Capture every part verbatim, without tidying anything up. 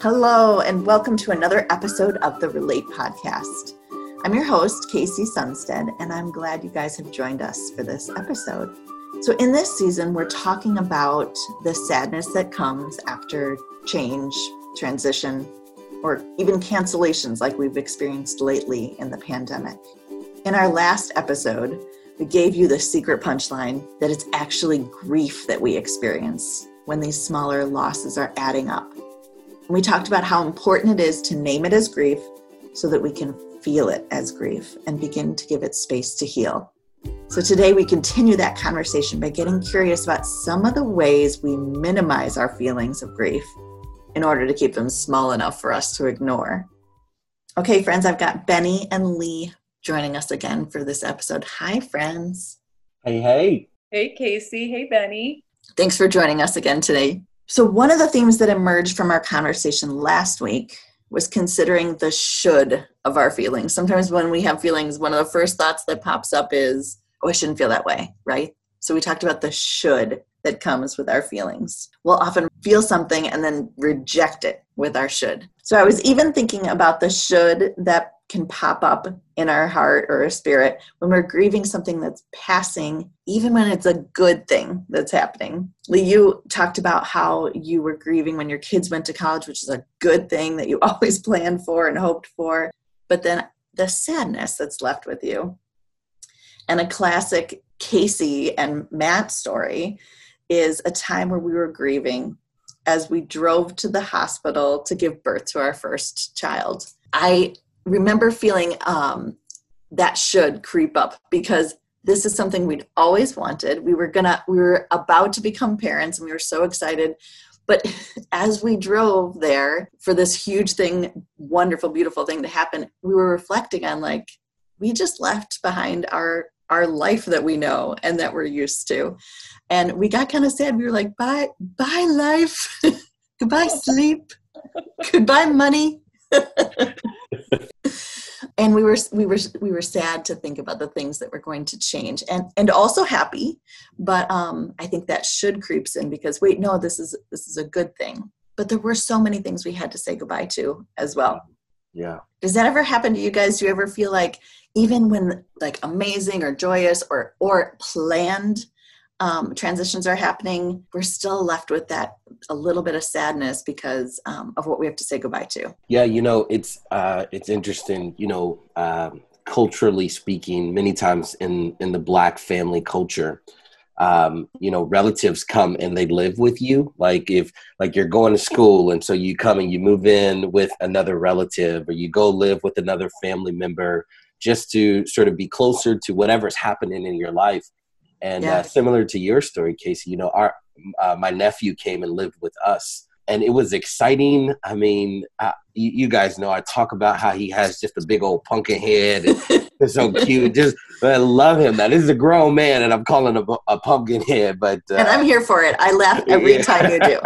Hello, and welcome to another episode of the Relate Podcast. I'm your host, Casey Sunstead, and I'm glad you guys have joined us for this episode. So in this season, we're talking about the sadness that comes after change, transition, or even cancellations like we've experienced lately in the pandemic. In our last episode, we gave you the secret punchline that it's actually grief that we experience when these smaller losses are adding up. We talked about how important it is to name it as grief so that we can feel it as grief and begin to give it space to heal. So today we continue that conversation by getting curious about some of the ways we minimize our feelings of grief in order to keep them small enough for us to ignore. Okay, friends, I've got Benny and Lee joining us again for this episode. Hi, friends. Hey, hey. Hey, Casey. Hey, Benny. Thanks for joining us again today. So one of the themes that emerged from our conversation last week was considering the should of our feelings. Sometimes when we have feelings, one of the first thoughts that pops up is, oh, I shouldn't feel that way, right? So we talked about the should that comes with our feelings. We'll often feel something and then reject it with our should. So I was even thinking about the should that can pop up in our heart or our spirit when we're grieving something that's passing, even when it's a good thing that's happening. Lee, you talked about how you were grieving when your kids went to college, which is a good thing that you always planned for and hoped for, but then the sadness that's left with you. And a classic Casey and Matt story is a time where we were grieving as we drove to the hospital to give birth to our first child. I remember feeling um, that should creep up because this is something we'd always wanted. We were gonna, we were about to become parents and we were so excited. But as we drove there for this huge thing, wonderful, beautiful thing to happen, we were reflecting on like, we just left behind our, our life that we know and that we're used to. And we got kind of sad. We were like, bye, bye life. Goodbye sleep. Goodbye money. And we were we were we were sad to think about the things that were going to change, and and also happy, but um, I think that should creeps in because wait, no, this is this is a good thing. But there were so many things we had to say goodbye to as well. Yeah. Does that ever happen to you guys? Do you ever feel like even when like amazing or joyous or or planned um, transitions are happening, we're still left with that a little bit of sadness because um, of what we have to say goodbye to? Yeah, you know, it's uh, it's interesting, you know, um, culturally speaking, many times in, in the Black family culture, um, you know, relatives come and they live with you. Like if like you're going to school and so you come and you move in with another relative or you go live with another family member just to sort of be closer to whatever's happening in your life. And yeah. uh, similar to your story, Casey, you know, our uh, my nephew came and lived with us, and it was exciting. I mean, I, you, you guys know I talk about how he has just a big old pumpkin head. And it's so cute. Just I love him. Now, this is a grown man, and I'm calling him a, a pumpkin head. But uh, and I'm here for it. I laugh every yeah. time you do.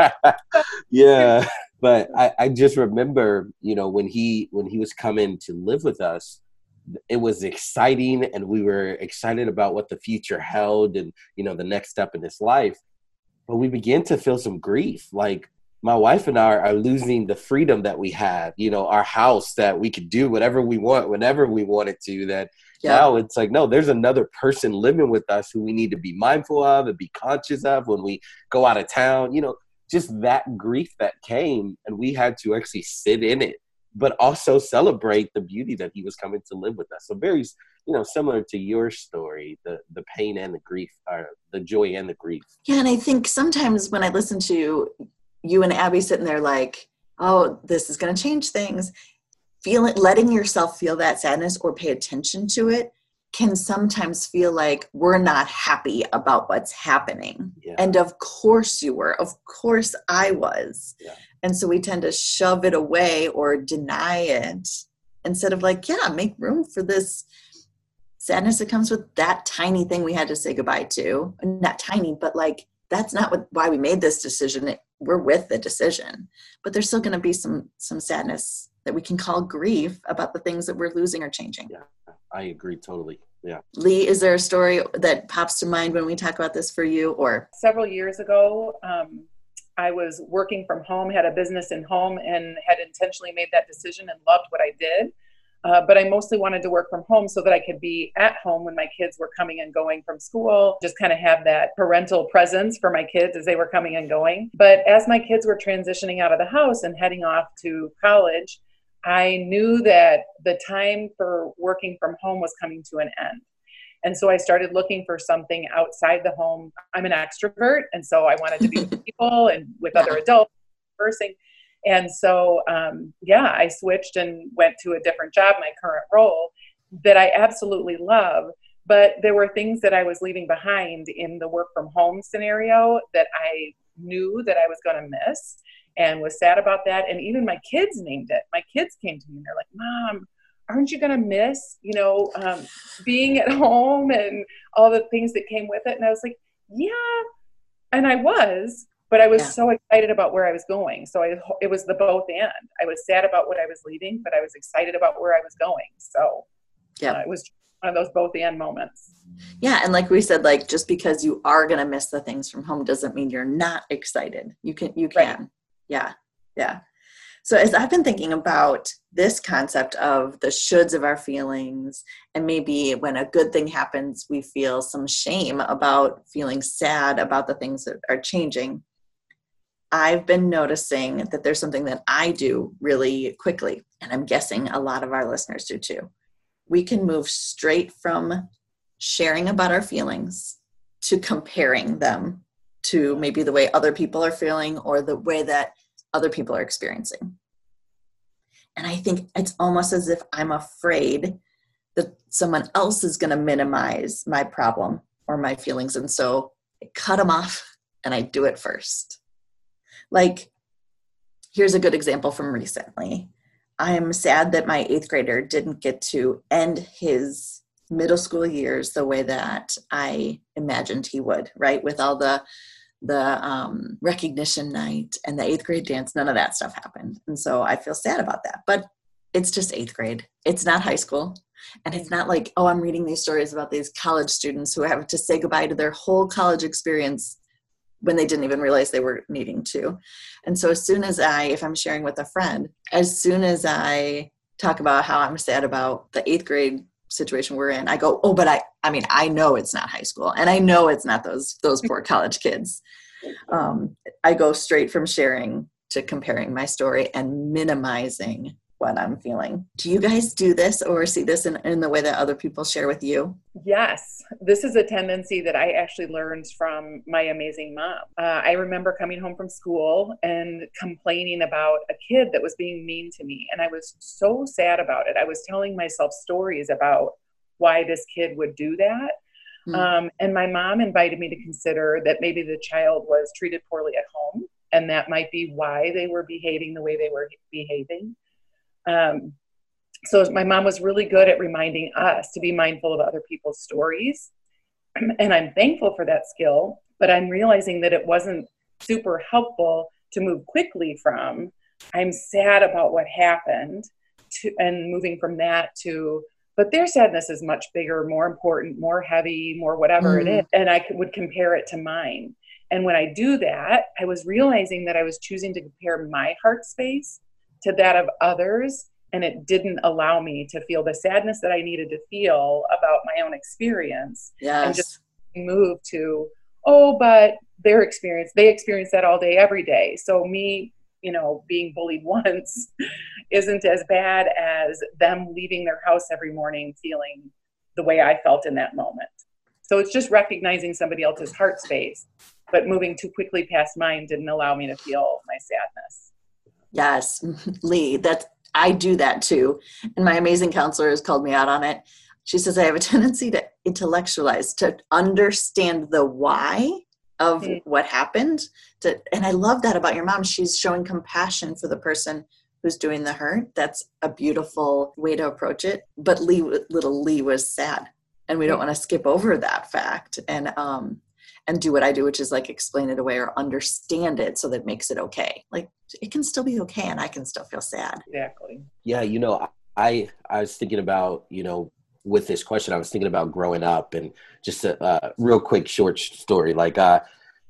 yeah, but I, I just remember, you know, when he when he was coming to live with us. It was exciting and we were excited about what the future held and, you know, the next step in his life. But we began to feel some grief. Like my wife and I are losing the freedom that we had, you know, our house that we could do whatever we want, whenever we wanted to, that yeah. now it's like, no, there's another person living with us who we need to be mindful of and be conscious of when we go out of town, you know, just that grief that came and we had to actually sit in it. But also celebrate the beauty that he was coming to live with us. So very, you know, similar to your story, the the pain and the grief, or the joy and the grief. Yeah, and I think sometimes when I listen to you and Abby sitting there like, oh, this is going to change things, feeling, letting yourself feel that sadness or pay attention to it can sometimes feel like we're not happy about what's happening. Yeah. And of course you were. Of course I was. Yeah. And so we tend to shove it away or deny it instead of like, yeah, make room for this sadness that comes with that tiny thing we had to say goodbye to. Not tiny, but like, that's not what, why we made this decision. It, we're with the decision. But there's still going to be some some sadness that we can call grief about the things that we're losing or changing. Yeah, I agree totally. Yeah. Lee, is there a story that pops to mind when we talk about this for you? Or several years ago, um, I was working from home, had a business in home, and had intentionally made that decision and loved what I did. Uh, but I mostly wanted to work from home so that I could be at home when my kids were coming and going from school, just kind of have that parental presence for my kids as they were coming and going. But as my kids were transitioning out of the house and heading off to college, I knew that the time for working from home was coming to an end. And so I started looking for something outside the home. I'm an extrovert, and so I wanted to be with people and with other adults, conversing. And so, um, yeah, I switched and went to a different job, my current role that I absolutely love. But there were things that I was leaving behind in the work from home scenario that I knew that I was going to miss and was sad about that. And even my kids named it. My kids came to me and they're like, Mom, aren't you going to miss, you know, um, being at home and all the things that came with it? And I was like, yeah, and I was. But I was yeah. so excited about where I was going. So I, it was the both and. I was sad about what I was leaving, but I was excited about where I was going. So yeah, uh, it was one of those both and moments. Yeah. And like we said, like, just because you are going to miss the things from home doesn't mean you're not excited. You can, you can. Right. Yeah. Yeah. So as I've been thinking about this concept of the shoulds of our feelings, and maybe when a good thing happens, we feel some shame about feeling sad about the things that are changing. I've been noticing that there's something that I do really quickly, and I'm guessing a lot of our listeners do too. We can move straight from sharing about our feelings to comparing them to maybe the way other people are feeling or the way that other people are experiencing. And I think it's almost as if I'm afraid that someone else is going to minimize my problem or my feelings. And so I cut them off and I do it first. Like, here's a good example from recently. I'm sad that my eighth grader didn't get to end his middle school years the way that I imagined he would, right? With all the the um, recognition night and the eighth grade dance, none of that stuff happened. And so I feel sad about that. But it's just eighth grade. It's not high school. And it's not like, oh, I'm reading these stories about these college students who have to say goodbye to their whole college experience when they didn't even realize they were needing to. And so as soon as I, if I'm sharing with a friend, as soon as I talk about how I'm sad about the eighth grade situation we're in, I go, oh, but I, I mean, I know it's not high school, and I know it's not those, those poor college kids. Um, I go straight from sharing to comparing my story and minimizing what I'm feeling. Do you guys do this or see this in, in the way that other people share with you? Yes. This is a tendency that I actually learned from my amazing mom. Uh, I remember coming home from school and complaining about a kid that was being mean to me. And I was so sad about it. I was telling myself stories about why this kid would do that. Mm-hmm. Um, and my mom invited me to consider that maybe the child was treated poorly at home, and that might be why they were behaving the way they were behaving. Um, so my mom was really good at reminding us to be mindful of other people's stories. And I'm thankful for that skill, but I'm realizing that it wasn't super helpful to move quickly from, I'm sad about what happened, to, and moving from that to, but their sadness is much bigger, more important, more heavy, more whatever mm. it is. And I would compare it to mine. And when I do that, I was realizing that I was choosing to compare my heart space to that of others, and it didn't allow me to feel the sadness that I needed to feel about my own experience. Yes. And just move to, oh, but their experience, they experience that all day, every day. So me, you know, being bullied once isn't as bad as them leaving their house every morning feeling the way I felt in that moment. So it's just recognizing somebody else's heart space, but moving too quickly past mine didn't allow me to feel my sadness. Yes, Lee, that's, I do that too. And my amazing counselor has called me out on it. She says, I have a tendency to intellectualize, to understand the why of mm-hmm. what happened. To, and I love that about your mom. She's showing compassion for the person who's doing the hurt. That's a beautiful way to approach it. But Lee, little Lee was sad, and we don't mm-hmm. want to skip over that fact and, um, and do what I do, which is like explain it away or understand it so that it makes it okay. Like, it can still be okay, and I can still feel sad. Exactly. Yeah, you know, I I was thinking about, you know, with this question, I was thinking about growing up, and just a, a real quick short story. Like, uh,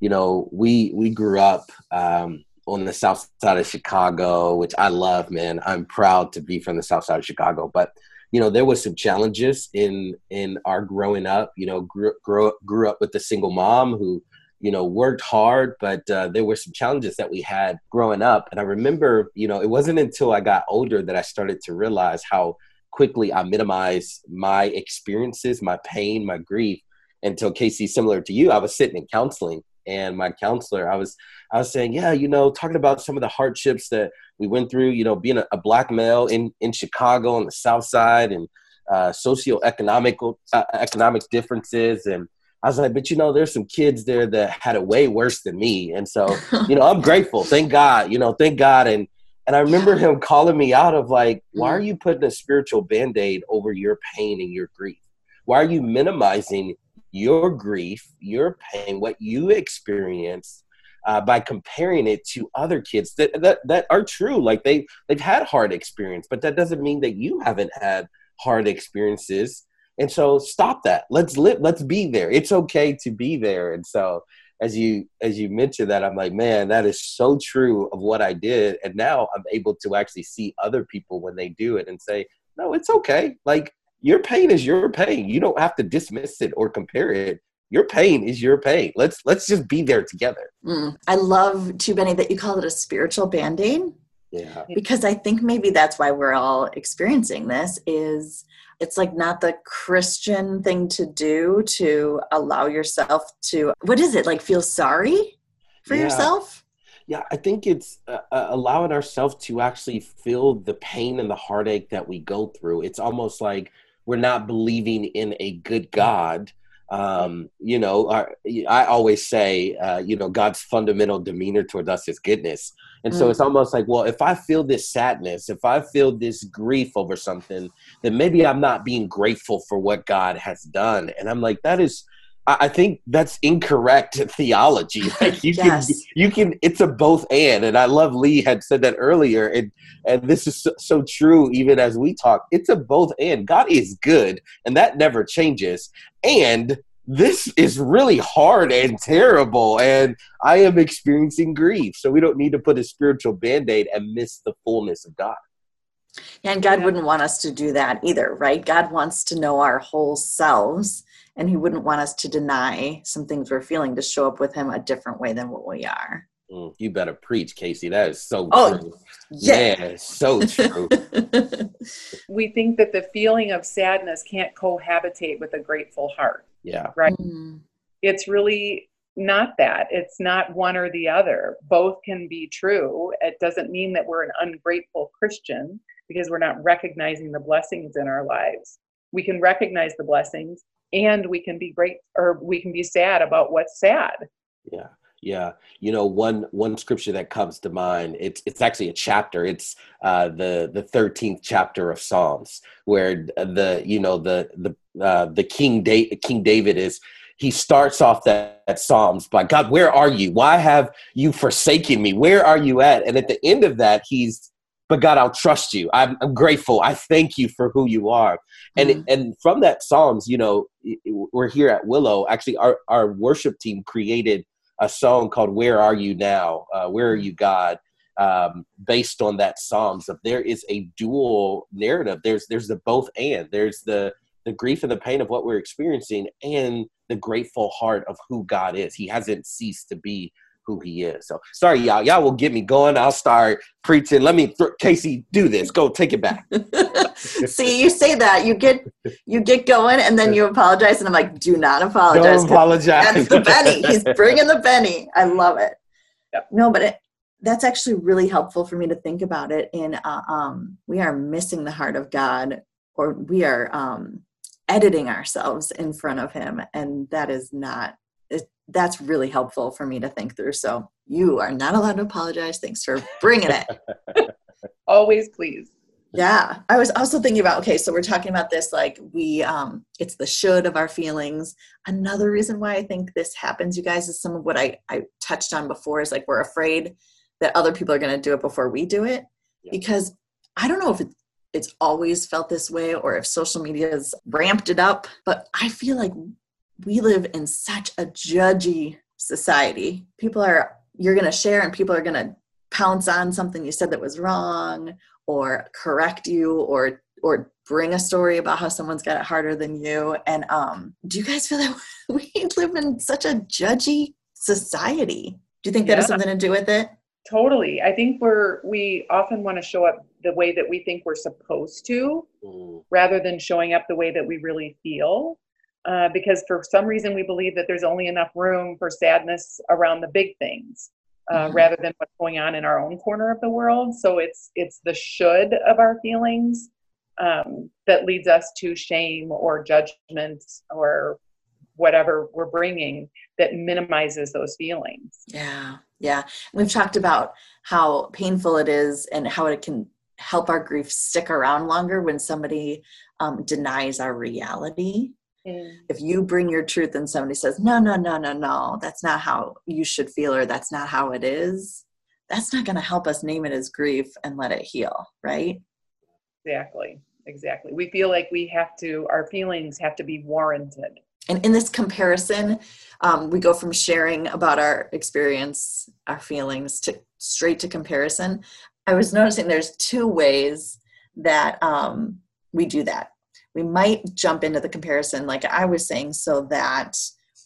you know, we we grew up um, on the south side of Chicago, which I love, man. I'm proud to be from the south side of Chicago. But, you know, there was some challenges in in our growing up. You know, grew, grew, grew up with a single mom who, you know, worked hard, but uh, there were some challenges that we had growing up. And I remember, you know, it wasn't until I got older that I started to realize how quickly I minimized my experiences, my pain, my grief. Until Casey, similar to you, I was sitting in counseling, and my counselor, I was, I was saying, yeah, you know, talking about some of the hardships that we went through, you know, being a, a black male in, in Chicago on the South Side, and uh, socioeconomic uh, economic differences. And I was like, but you know, there's some kids there that had it way worse than me. And so, you know, I'm grateful. Thank God, you know, thank God. And, and I remember him calling me out of like, why are you putting a spiritual Band-Aid over your pain and your grief? Why are you minimizing your grief, your pain, what you experienced uh, by comparing it to other kids that, that that are true. Like they, they've had hard experience, but that doesn't mean that you haven't had hard experiences. And so stop that. Let's live, let's be there. It's okay to be there. And so as you, as you mentioned that, I'm like, man, that is so true of what I did. And now I'm able to actually see other people when they do it and say, no, it's okay. Like, your pain is your pain. You don't have to dismiss it or compare it. Your pain is your pain. Let's let's just be there together. Mm, I love, too, Benny, that you called it a spiritual Band-Aid. Yeah. Because I think maybe that's why we're all experiencing this, is it's like not the Christian thing to do to allow yourself to, what is it, like feel sorry for yeah. yourself? Yeah, I think it's uh, allowing ourselves to actually feel the pain and the heartache that we go through. It's almost like we're not believing in a good God. Um, you know, our, I always say, uh, you know, God's fundamental demeanor toward us is goodness. And so mm. it's almost like, well, if I feel this sadness, if I feel this grief over something, then maybe I'm not being grateful for what God has done. And I'm like, that is, I, I think that's incorrect theology. Like you yes. can, you can, it's a both and, and I love Lee had said that earlier. And, and this is so, so true, even as we talk, it's a both and. God is good, and that never changes. And this is really hard and terrible, and I am experiencing grief. So we don't need to put a spiritual Band-Aid and miss the fullness of God. And God wouldn't want us to do that either, right? God wants to know our whole selves, and he wouldn't want us to deny some things we're feeling to show up with him a different way than what we are. Mm, you better preach, Casey. That is so oh, true. Yeah, yeah, so true. We think that the feeling of sadness can't cohabitate with a grateful heart. Yeah. Right. Mm. It's really not that. It's not one or the other. Both can be true. It doesn't mean that we're an ungrateful Christian because we're not recognizing the blessings in our lives. We can recognize the blessings, and we can be great, or we can be sad about what's sad. Yeah. Yeah. You know, one, one scripture that comes to mind, it's, it's actually a chapter. It's uh, the, the thirteenth chapter of Psalms, where the, you know, the, the, uh, the King David, King David is, he starts off that, that Psalms by, God, where are you? Why have you forsaken me? Where are you at? And at the end of that, he's, but God, I'll trust you. I'm, I'm grateful. I thank you for who you are. And mm-hmm. and from that Psalms, you know, we're here at Willow. Actually, our, our worship team created a song called Where Are You Now? Uh, Where Are You, God? Um, based on that Psalms. Of there is a dual narrative. There's there's the both and. There's the, the grief and the pain of what we're experiencing and the grateful heart of who God is. He hasn't ceased to be who he is. So sorry, y'all, y'all will get me going. I'll start preaching. Let me, th- Casey, do this. Go take it back. See, you say that you get, you get going and then you apologize. And I'm like, do not apologize. Don't apologize. That's the Benny. He's bringing the Benny. I love it. Yep. No, but it, that's actually really helpful for me to think about it. And uh, um, we are missing the heart of God, or we are um, editing ourselves in front of him. And that is not, that's really helpful for me to think through. So you are not allowed to apologize. Thanks for bringing it. Always, please. Yeah. I was also thinking about, okay, so we're talking about this, like we, um, it's the should of our feelings. Another reason why I think this happens, you guys, is some of what I, I touched on before is like, we're afraid that other people are going to do it before we do it. Yeah. Because I don't know if it's, it's always felt this way or if social media has ramped it up, but I feel like we live in such a judgy society. People are, you're going to share and people are going to pounce on something you said that was wrong, or correct you, or or bring a story about how someone's got it harder than you. And um, do you guys feel that we live in such a judgy society? Do you think that yeah. has something to do with it? Totally. I think we're, we often want to show up the way that we think we're supposed to, mm. rather than showing up the way that we really feel. Uh, because for some reason we believe that there's only enough room for sadness around the big things, uh, mm-hmm. rather than what's going on in our own corner of the world. So it's, it's the should of our feelings um, that leads us to shame or judgment or whatever we're bringing that minimizes those feelings. Yeah. Yeah. We've talked about how painful it is and how it can help our grief stick around longer when somebody um, denies our reality. Mm. If you bring your truth and somebody says, no, no, no, no, no, that's not how you should feel, or that's not how it is, that's not going to help us name it as grief and let it heal, right? Exactly. Exactly. We feel like we have to, our feelings have to be warranted. And in this comparison, um, we go from sharing about our experience, our feelings, to straight to comparison. I was noticing there's two ways that um, we do that. We might jump into the comparison, like I was saying, so that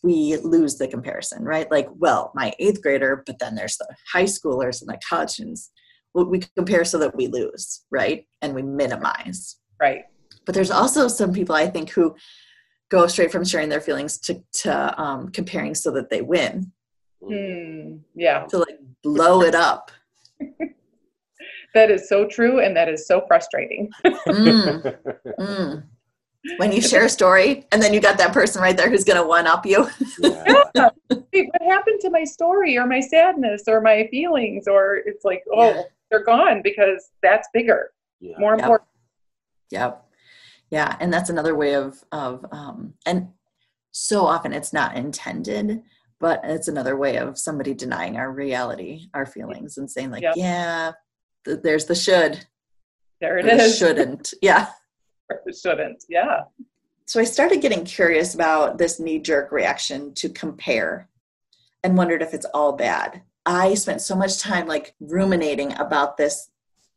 we lose the comparison, right? Like, well, my eighth grader, but then there's the high schoolers and the college students. We compare so that we lose, right? And we minimize. Right. But there's also some people, I think, who go straight from sharing their feelings to, to um, comparing so that they win. Mm, yeah. To like blow it up. That is so true. And that is so frustrating. mm, mm. When you share a story and then you got that person right there who's going to one up you. Yeah. yeah. Wait, what happened to my story or my sadness or my feelings? Or it's like, oh, yeah. they're gone because that's bigger, yeah. more yep. important. Yep. Yeah. And that's another way of, of, um, and so often it's not intended, but it's another way of somebody denying our reality, our feelings, and saying like, yep. yeah, th- there's the should. There it is. Shouldn't. Yeah. Shouldn't. Yeah. So I started getting curious about this knee-jerk reaction to compare and wondered if it's all bad. I spent so much time like ruminating about this,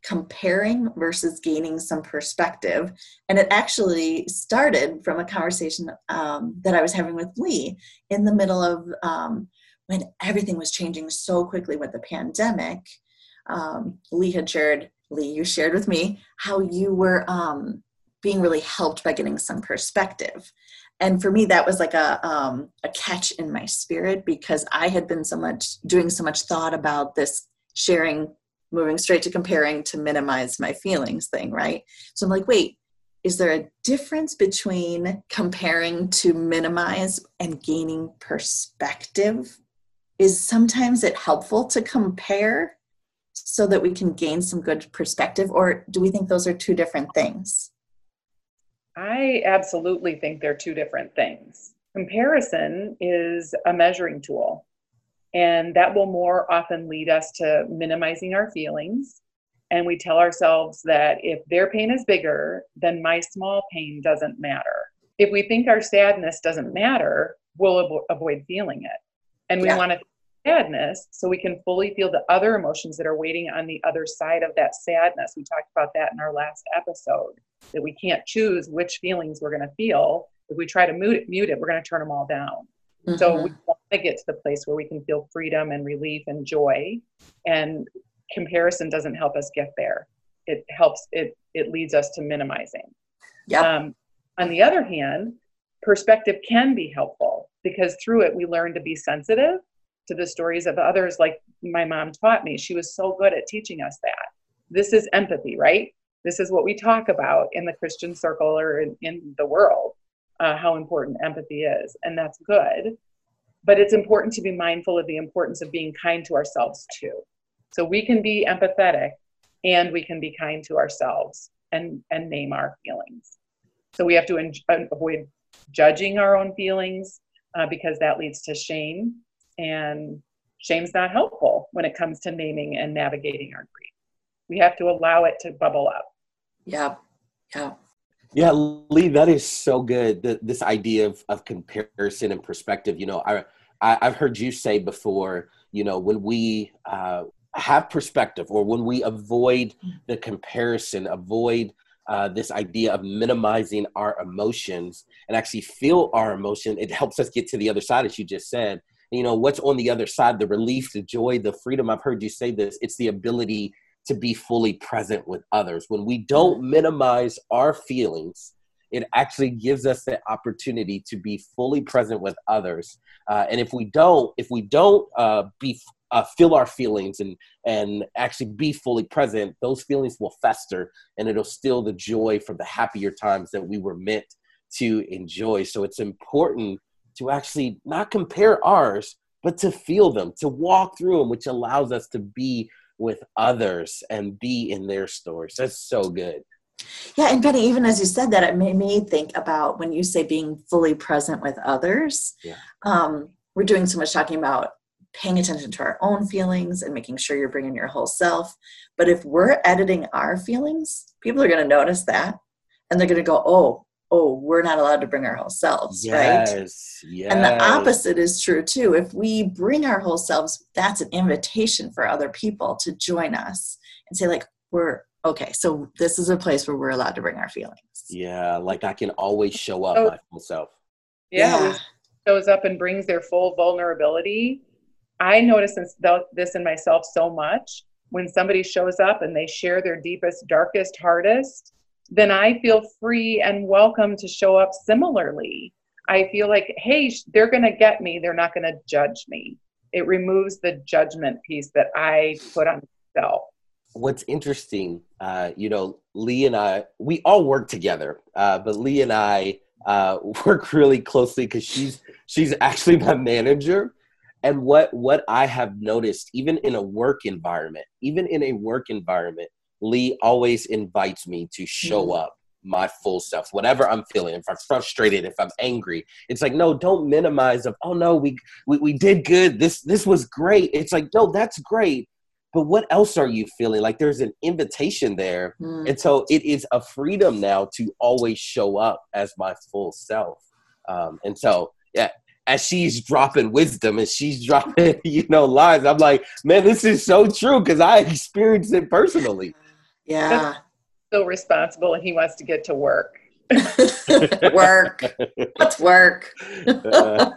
comparing versus gaining some perspective. And it actually started from a conversation um, that I was having with Lee in the middle of um, when everything was changing so quickly with the pandemic. Um, Lee had shared, Lee, you shared with me how you were um, being really helped by getting some perspective. And for me, that was like a um, a catch in my spirit, because I had been so much doing so much thought about this sharing, moving straight to comparing to minimize my feelings thing, right? So I'm like, wait, is there a difference between comparing to minimize and gaining perspective? Is sometimes it helpful to compare so that we can gain some good perspective? Or do we think those are two different things? I absolutely think they're two different things. Comparison is a measuring tool. And that will more often lead us to minimizing our feelings. And we tell ourselves that if their pain is bigger, then my small pain doesn't matter. If we think our sadness doesn't matter, we'll avo- avoid feeling it. And we yeah. want to feel sadness so we can fully feel the other emotions that are waiting on the other side of that sadness. We talked about that in our last episode, that we can't choose which feelings we're going to feel. If we try to mute it, mute it, we're going to turn them all down. Mm-hmm. So we want to get to the place where we can feel freedom and relief and joy, and comparison doesn't help us get there. It helps, it, it leads us to minimizing. Yep. Um, on the other hand, perspective can be helpful, because through it, we learn to be sensitive to the stories of others. Like my mom taught me, she was so good at teaching us that. This is empathy, right? This is what we talk about in the Christian circle or in, in the world. Uh, how important empathy is. And that's good. But it's important to be mindful of the importance of being kind to ourselves too. So we can be empathetic and we can be kind to ourselves and, and name our feelings. So we have to en- avoid judging our own feelings uh, because that leads to shame, and shame's not helpful when it comes to naming and navigating our grief. We have to allow it to bubble up. Yeah. Yeah. Yeah, Lee, that is so good. The, this idea of, of comparison and perspective. You know, I I, I've heard you say before, you know, when we uh, have perspective, or when we avoid the comparison, avoid uh, this idea of minimizing our emotions and actually feel our emotion, it helps us get to the other side, as you just said. You know, what's on the other side, the relief, the joy, the freedom. I've heard you say this. It's the ability to be fully present with others. When we don't minimize our feelings, it actually gives us the opportunity to be fully present with others. Uh, and if we don't, if we don't uh, be, uh, feel our feelings and, and actually be fully present, those feelings will fester, and it'll steal the joy from the happier times that we were meant to enjoy. So it's important to actually not compare ours, but to feel them, to walk through them, which allows us to be with others and be in their stories. That's so good. Yeah, and Penny, even as you said that, it made me think about when you say being fully present with others. Yeah. Um, we're doing so much talking about paying attention to our own feelings and making sure you're bringing your whole self. But if we're editing our feelings, people are going to notice that, and they're going to go, oh, oh, we're not allowed to bring our whole selves, yes, right? Yes. And the opposite is true too. If we bring our whole selves, that's an invitation for other people to join us and say, like, we're okay, so this is a place where we're allowed to bring our feelings. Yeah, like I can always show up so, by myself. Yeah, yeah. Shows up and brings their full vulnerability. I notice this in myself so much. When somebody shows up and they share their deepest, darkest, hardest, then I feel free and welcome to show up similarly. I feel like, hey, they're going to get me. They're not going to judge me. It removes the judgment piece that I put on myself. What's interesting, uh, you know, Lee and I, we all work together, uh, but Lee and I uh, work really closely because she's she's actually my manager. And what what I have noticed, even in a work environment, even in a work environment, Lee always invites me to show up my full self, whatever I'm feeling. If I'm frustrated, if I'm angry, it's like, no, don't minimize of, oh no, we we we did good. This this was great. It's like, no, that's great. But what else are you feeling? Like there's an invitation there. Mm. And so it is a freedom now to always show up as my full self. Um, and so, yeah, as she's dropping wisdom and she's dropping, you know, lines, I'm like, man, this is so true because I experienced it personally. Yeah. That's so responsible, and he wants to get to work. Work. Let's work. uh,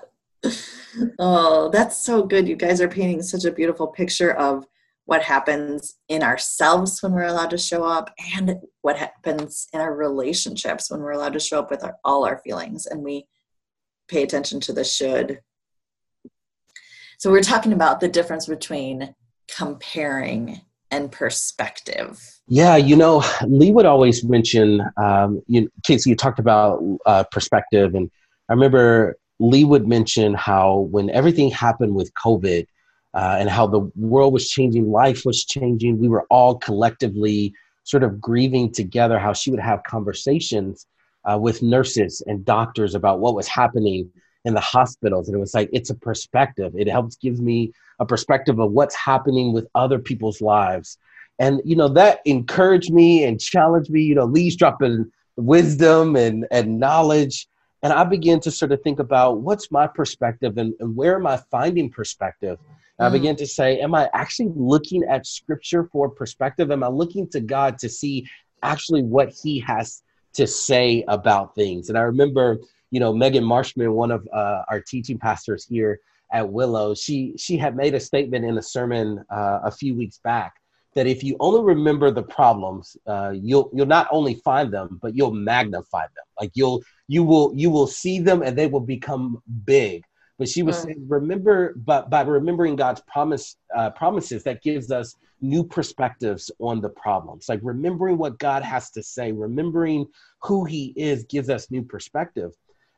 oh, that's so good. You guys are painting such a beautiful picture of what happens in ourselves when we're allowed to show up, and what happens in our relationships when we're allowed to show up with our, all our feelings, and we pay attention to the should. So we're talking about the difference between comparing and perspective. Yeah, you know, Lee would always mention, um, you, Casey, you talked about uh, perspective, and I remember Lee would mention how when everything happened with COVID, Uh, and how the world was changing, life was changing. We were all collectively sort of grieving together, how she would have conversations uh, with nurses and doctors about what was happening in the hospitals. And it was like, it's a perspective. It helps give me a perspective of what's happening with other people's lives. And, you know, that encouraged me and challenged me. You know, Lee's dropping wisdom and, and knowledge. And I began to sort of think about what's my perspective, and, and where am I finding perspective? And I began to say, am I actually looking at scripture for perspective? Am I looking to God to see actually what he has to say about things? And I remember, you know, Megan Marshman, one of uh, our teaching pastors here at Willow, she she had made a statement in a sermon uh, a few weeks back that if you only remember the problems, uh, you'll you'll not only find them, but you'll magnify them. Like you'll you will you will see them, and they will become big. But she was saying, remember, but by remembering God's promise, uh, promises, that gives us new perspectives on the problems. Like remembering what God has to say, remembering who he is gives us new perspective.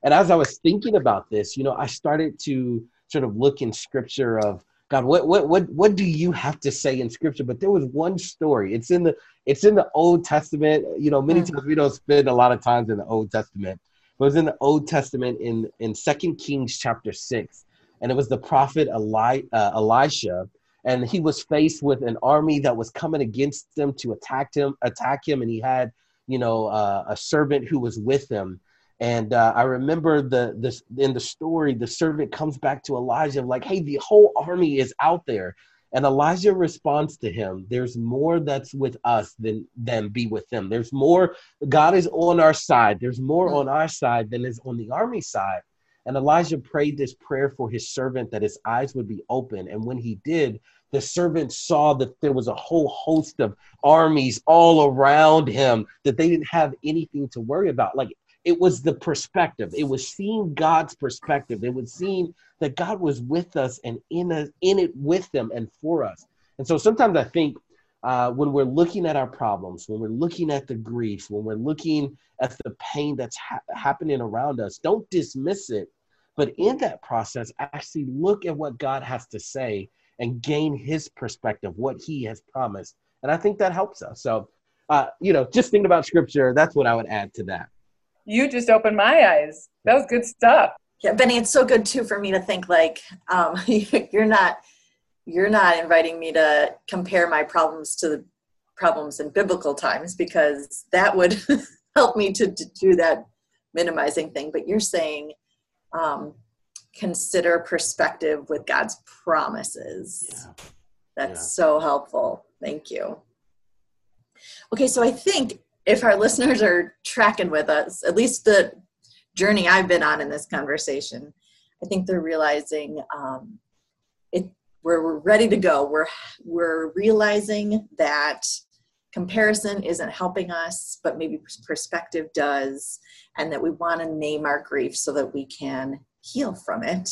And as I was thinking about this, you know, I started to sort of look in scripture of God, what what what what do you have to say in scripture? But there was one story. It's in the it's in the Old Testament. You know, many times we don't spend a lot of time in the Old Testament. It was in the Old Testament in, in Second Kings chapter six. And it was the prophet Eli, uh, Elisha. And he was faced with an army that was coming against them to attack him, attack him. And he had, you know, uh, a servant who was with him. And uh, I remember the this in the story, the servant comes back to Elijah like, hey, the whole army is out there. And Elijah responds to him, there's more that's with us than, than be with them. There's more, God is on our side. There's more on our side than is on the army side. And Elijah prayed this prayer for his servant that his eyes would be open. And when he did, the servant saw that there was a whole host of armies all around him, that they didn't have anything to worry about. Like, it was the perspective. It was seeing God's perspective. It was seeing that God was with us and in us, in it with them and for us. And so sometimes I think uh, when we're looking at our problems, when we're looking at the grief, when we're looking at the pain that's ha- happening around us, don't dismiss it. But in that process, actually look at what God has to say and gain his perspective, what he has promised. And I think that helps us. So, uh, you know, just thinking about scripture, that's what I would add to that. You just opened my eyes. That was good stuff. Yeah, Benny, it's so good too for me to think like, um, you're not, you're not inviting me to compare my problems to the problems in biblical times, because that would help me to, to do that minimizing thing. But you're saying, um, consider perspective with God's promises. Yeah. That's yeah. so helpful. Thank you. Okay, so I think if our listeners are tracking with us, at least the journey I've been on in this conversation, I think they're realizing um, it. We're, we're ready to go. We're we're realizing that comparison isn't helping us, but maybe perspective does, and that we want to name our grief so that we can heal from it.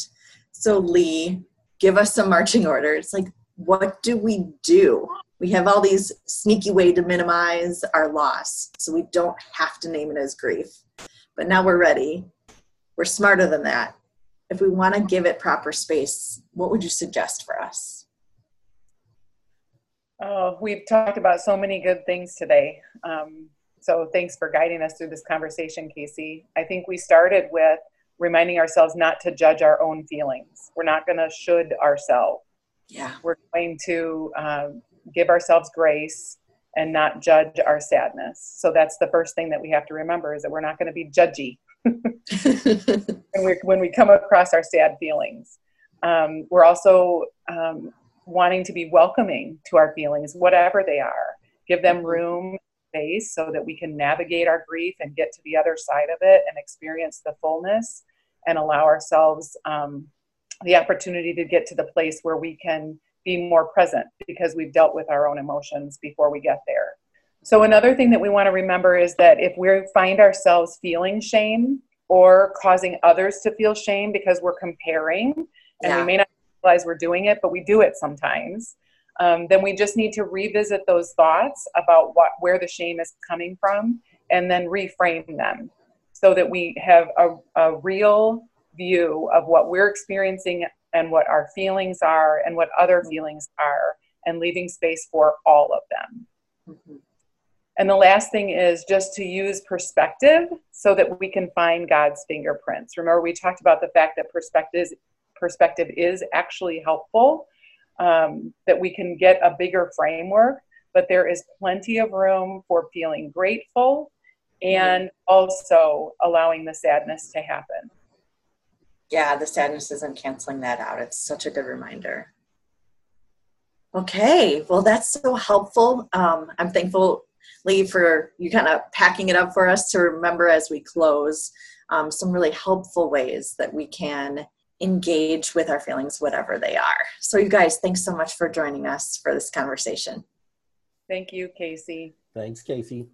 So Lee, give us some marching orders. Like, what do we do? We have all these sneaky ways to minimize our loss, so we don't have to name it as grief. But now we're ready. We're smarter than that. If we want to give it proper space, what would you suggest for us? Oh, we've talked about so many good things today. Um, so thanks for guiding us through this conversation, Casey. I think we started with reminding ourselves not to judge our own feelings. We're not going to should ourselves. Yeah. We're going to... Um, give ourselves grace and not judge our sadness. So that's the first thing that we have to remember, is that we're not going to be judgy when, we, when we come across our sad feelings. Um, we're also um, wanting to be welcoming to our feelings, whatever they are. Give them room, space, so that we can navigate our grief and get to the other side of it and experience the fullness, and allow ourselves um, the opportunity to get to the place where we can be more present, because we've dealt with our own emotions before we get there. So another thing that we want to remember is that if we find ourselves feeling shame or causing others to feel shame because we're comparing, and yeah. we may not realize we're doing it, but we do it sometimes, um, then we just need to revisit those thoughts about what, where the shame is coming from, and then reframe them so that we have a, a real view of what we're experiencing and what our feelings are and what other feelings are, and leaving space for all of them. Mm-hmm. And the last thing is just to use perspective so that we can find God's fingerprints. Remember, we talked about the fact that perspective is, perspective is actually helpful, um, that we can get a bigger framework, but there is plenty of room for feeling grateful and mm-hmm. also allowing the sadness to happen. Yeah, the sadness isn't canceling that out. It's such a good reminder. Okay, well, that's so helpful. Um, I'm thankful, Lee, for you kind of packing it up for us to remember as we close, um, some really helpful ways that we can engage with our feelings, whatever they are. So you guys, thanks so much for joining us for this conversation. Thank you, Casey. Thanks, Casey.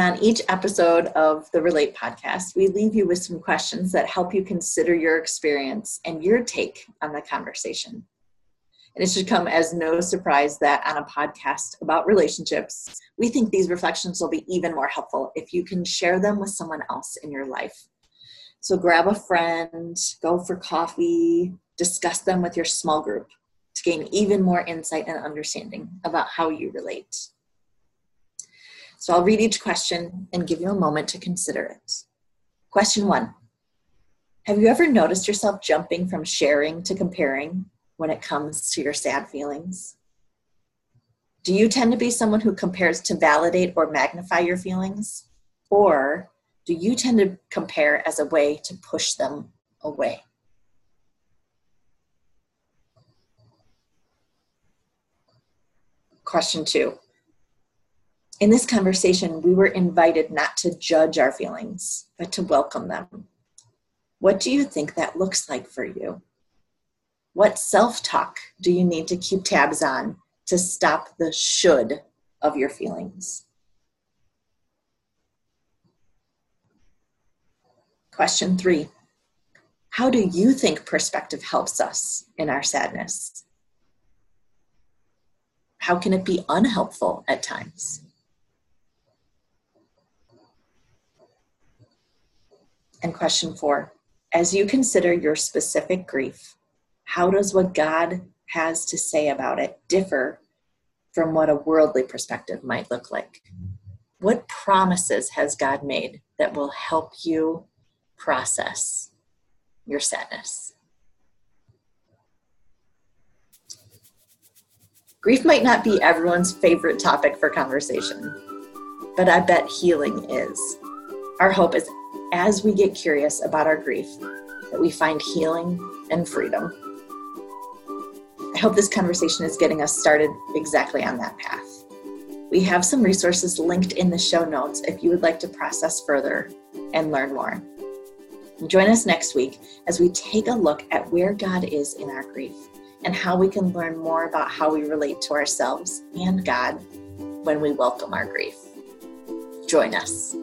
On each episode of the Relate podcast, we leave you with some questions that help you consider your experience and your take on the conversation. And it should come as no surprise that on a podcast about relationships, we think these reflections will be even more helpful if you can share them with someone else in your life. So grab a friend, go for coffee, discuss them with your small group to gain even more insight and understanding about how you relate. So I'll read each question and give you a moment to consider it. Question one, have you ever noticed yourself jumping from sharing to comparing when it comes to your sad feelings? Do you tend to be someone who compares to validate or magnify your feelings? Or do you tend to compare as a way to push them away? Question two. In this conversation, we were invited not to judge our feelings, but to welcome them. What do you think that looks like for you? What self-talk do you need to keep tabs on to stop the should of your feelings? Question three, how do you think perspective helps us in our sadness? How can it be unhelpful at times? And question four, as you consider your specific grief, how does what God has to say about it differ from what a worldly perspective might look like? What promises has God made that will help you process your sadness? Grief might not be everyone's favorite topic for conversation, but I bet healing is. Our hope is as we get curious about our grief, that we find healing and freedom. I hope this conversation is getting us started exactly on that path. We have some resources linked in the show notes if you would like to process further and learn more. Join us next week as we take a look at where God is in our grief and how we can learn more about how we relate to ourselves and God when we welcome our grief. Join us.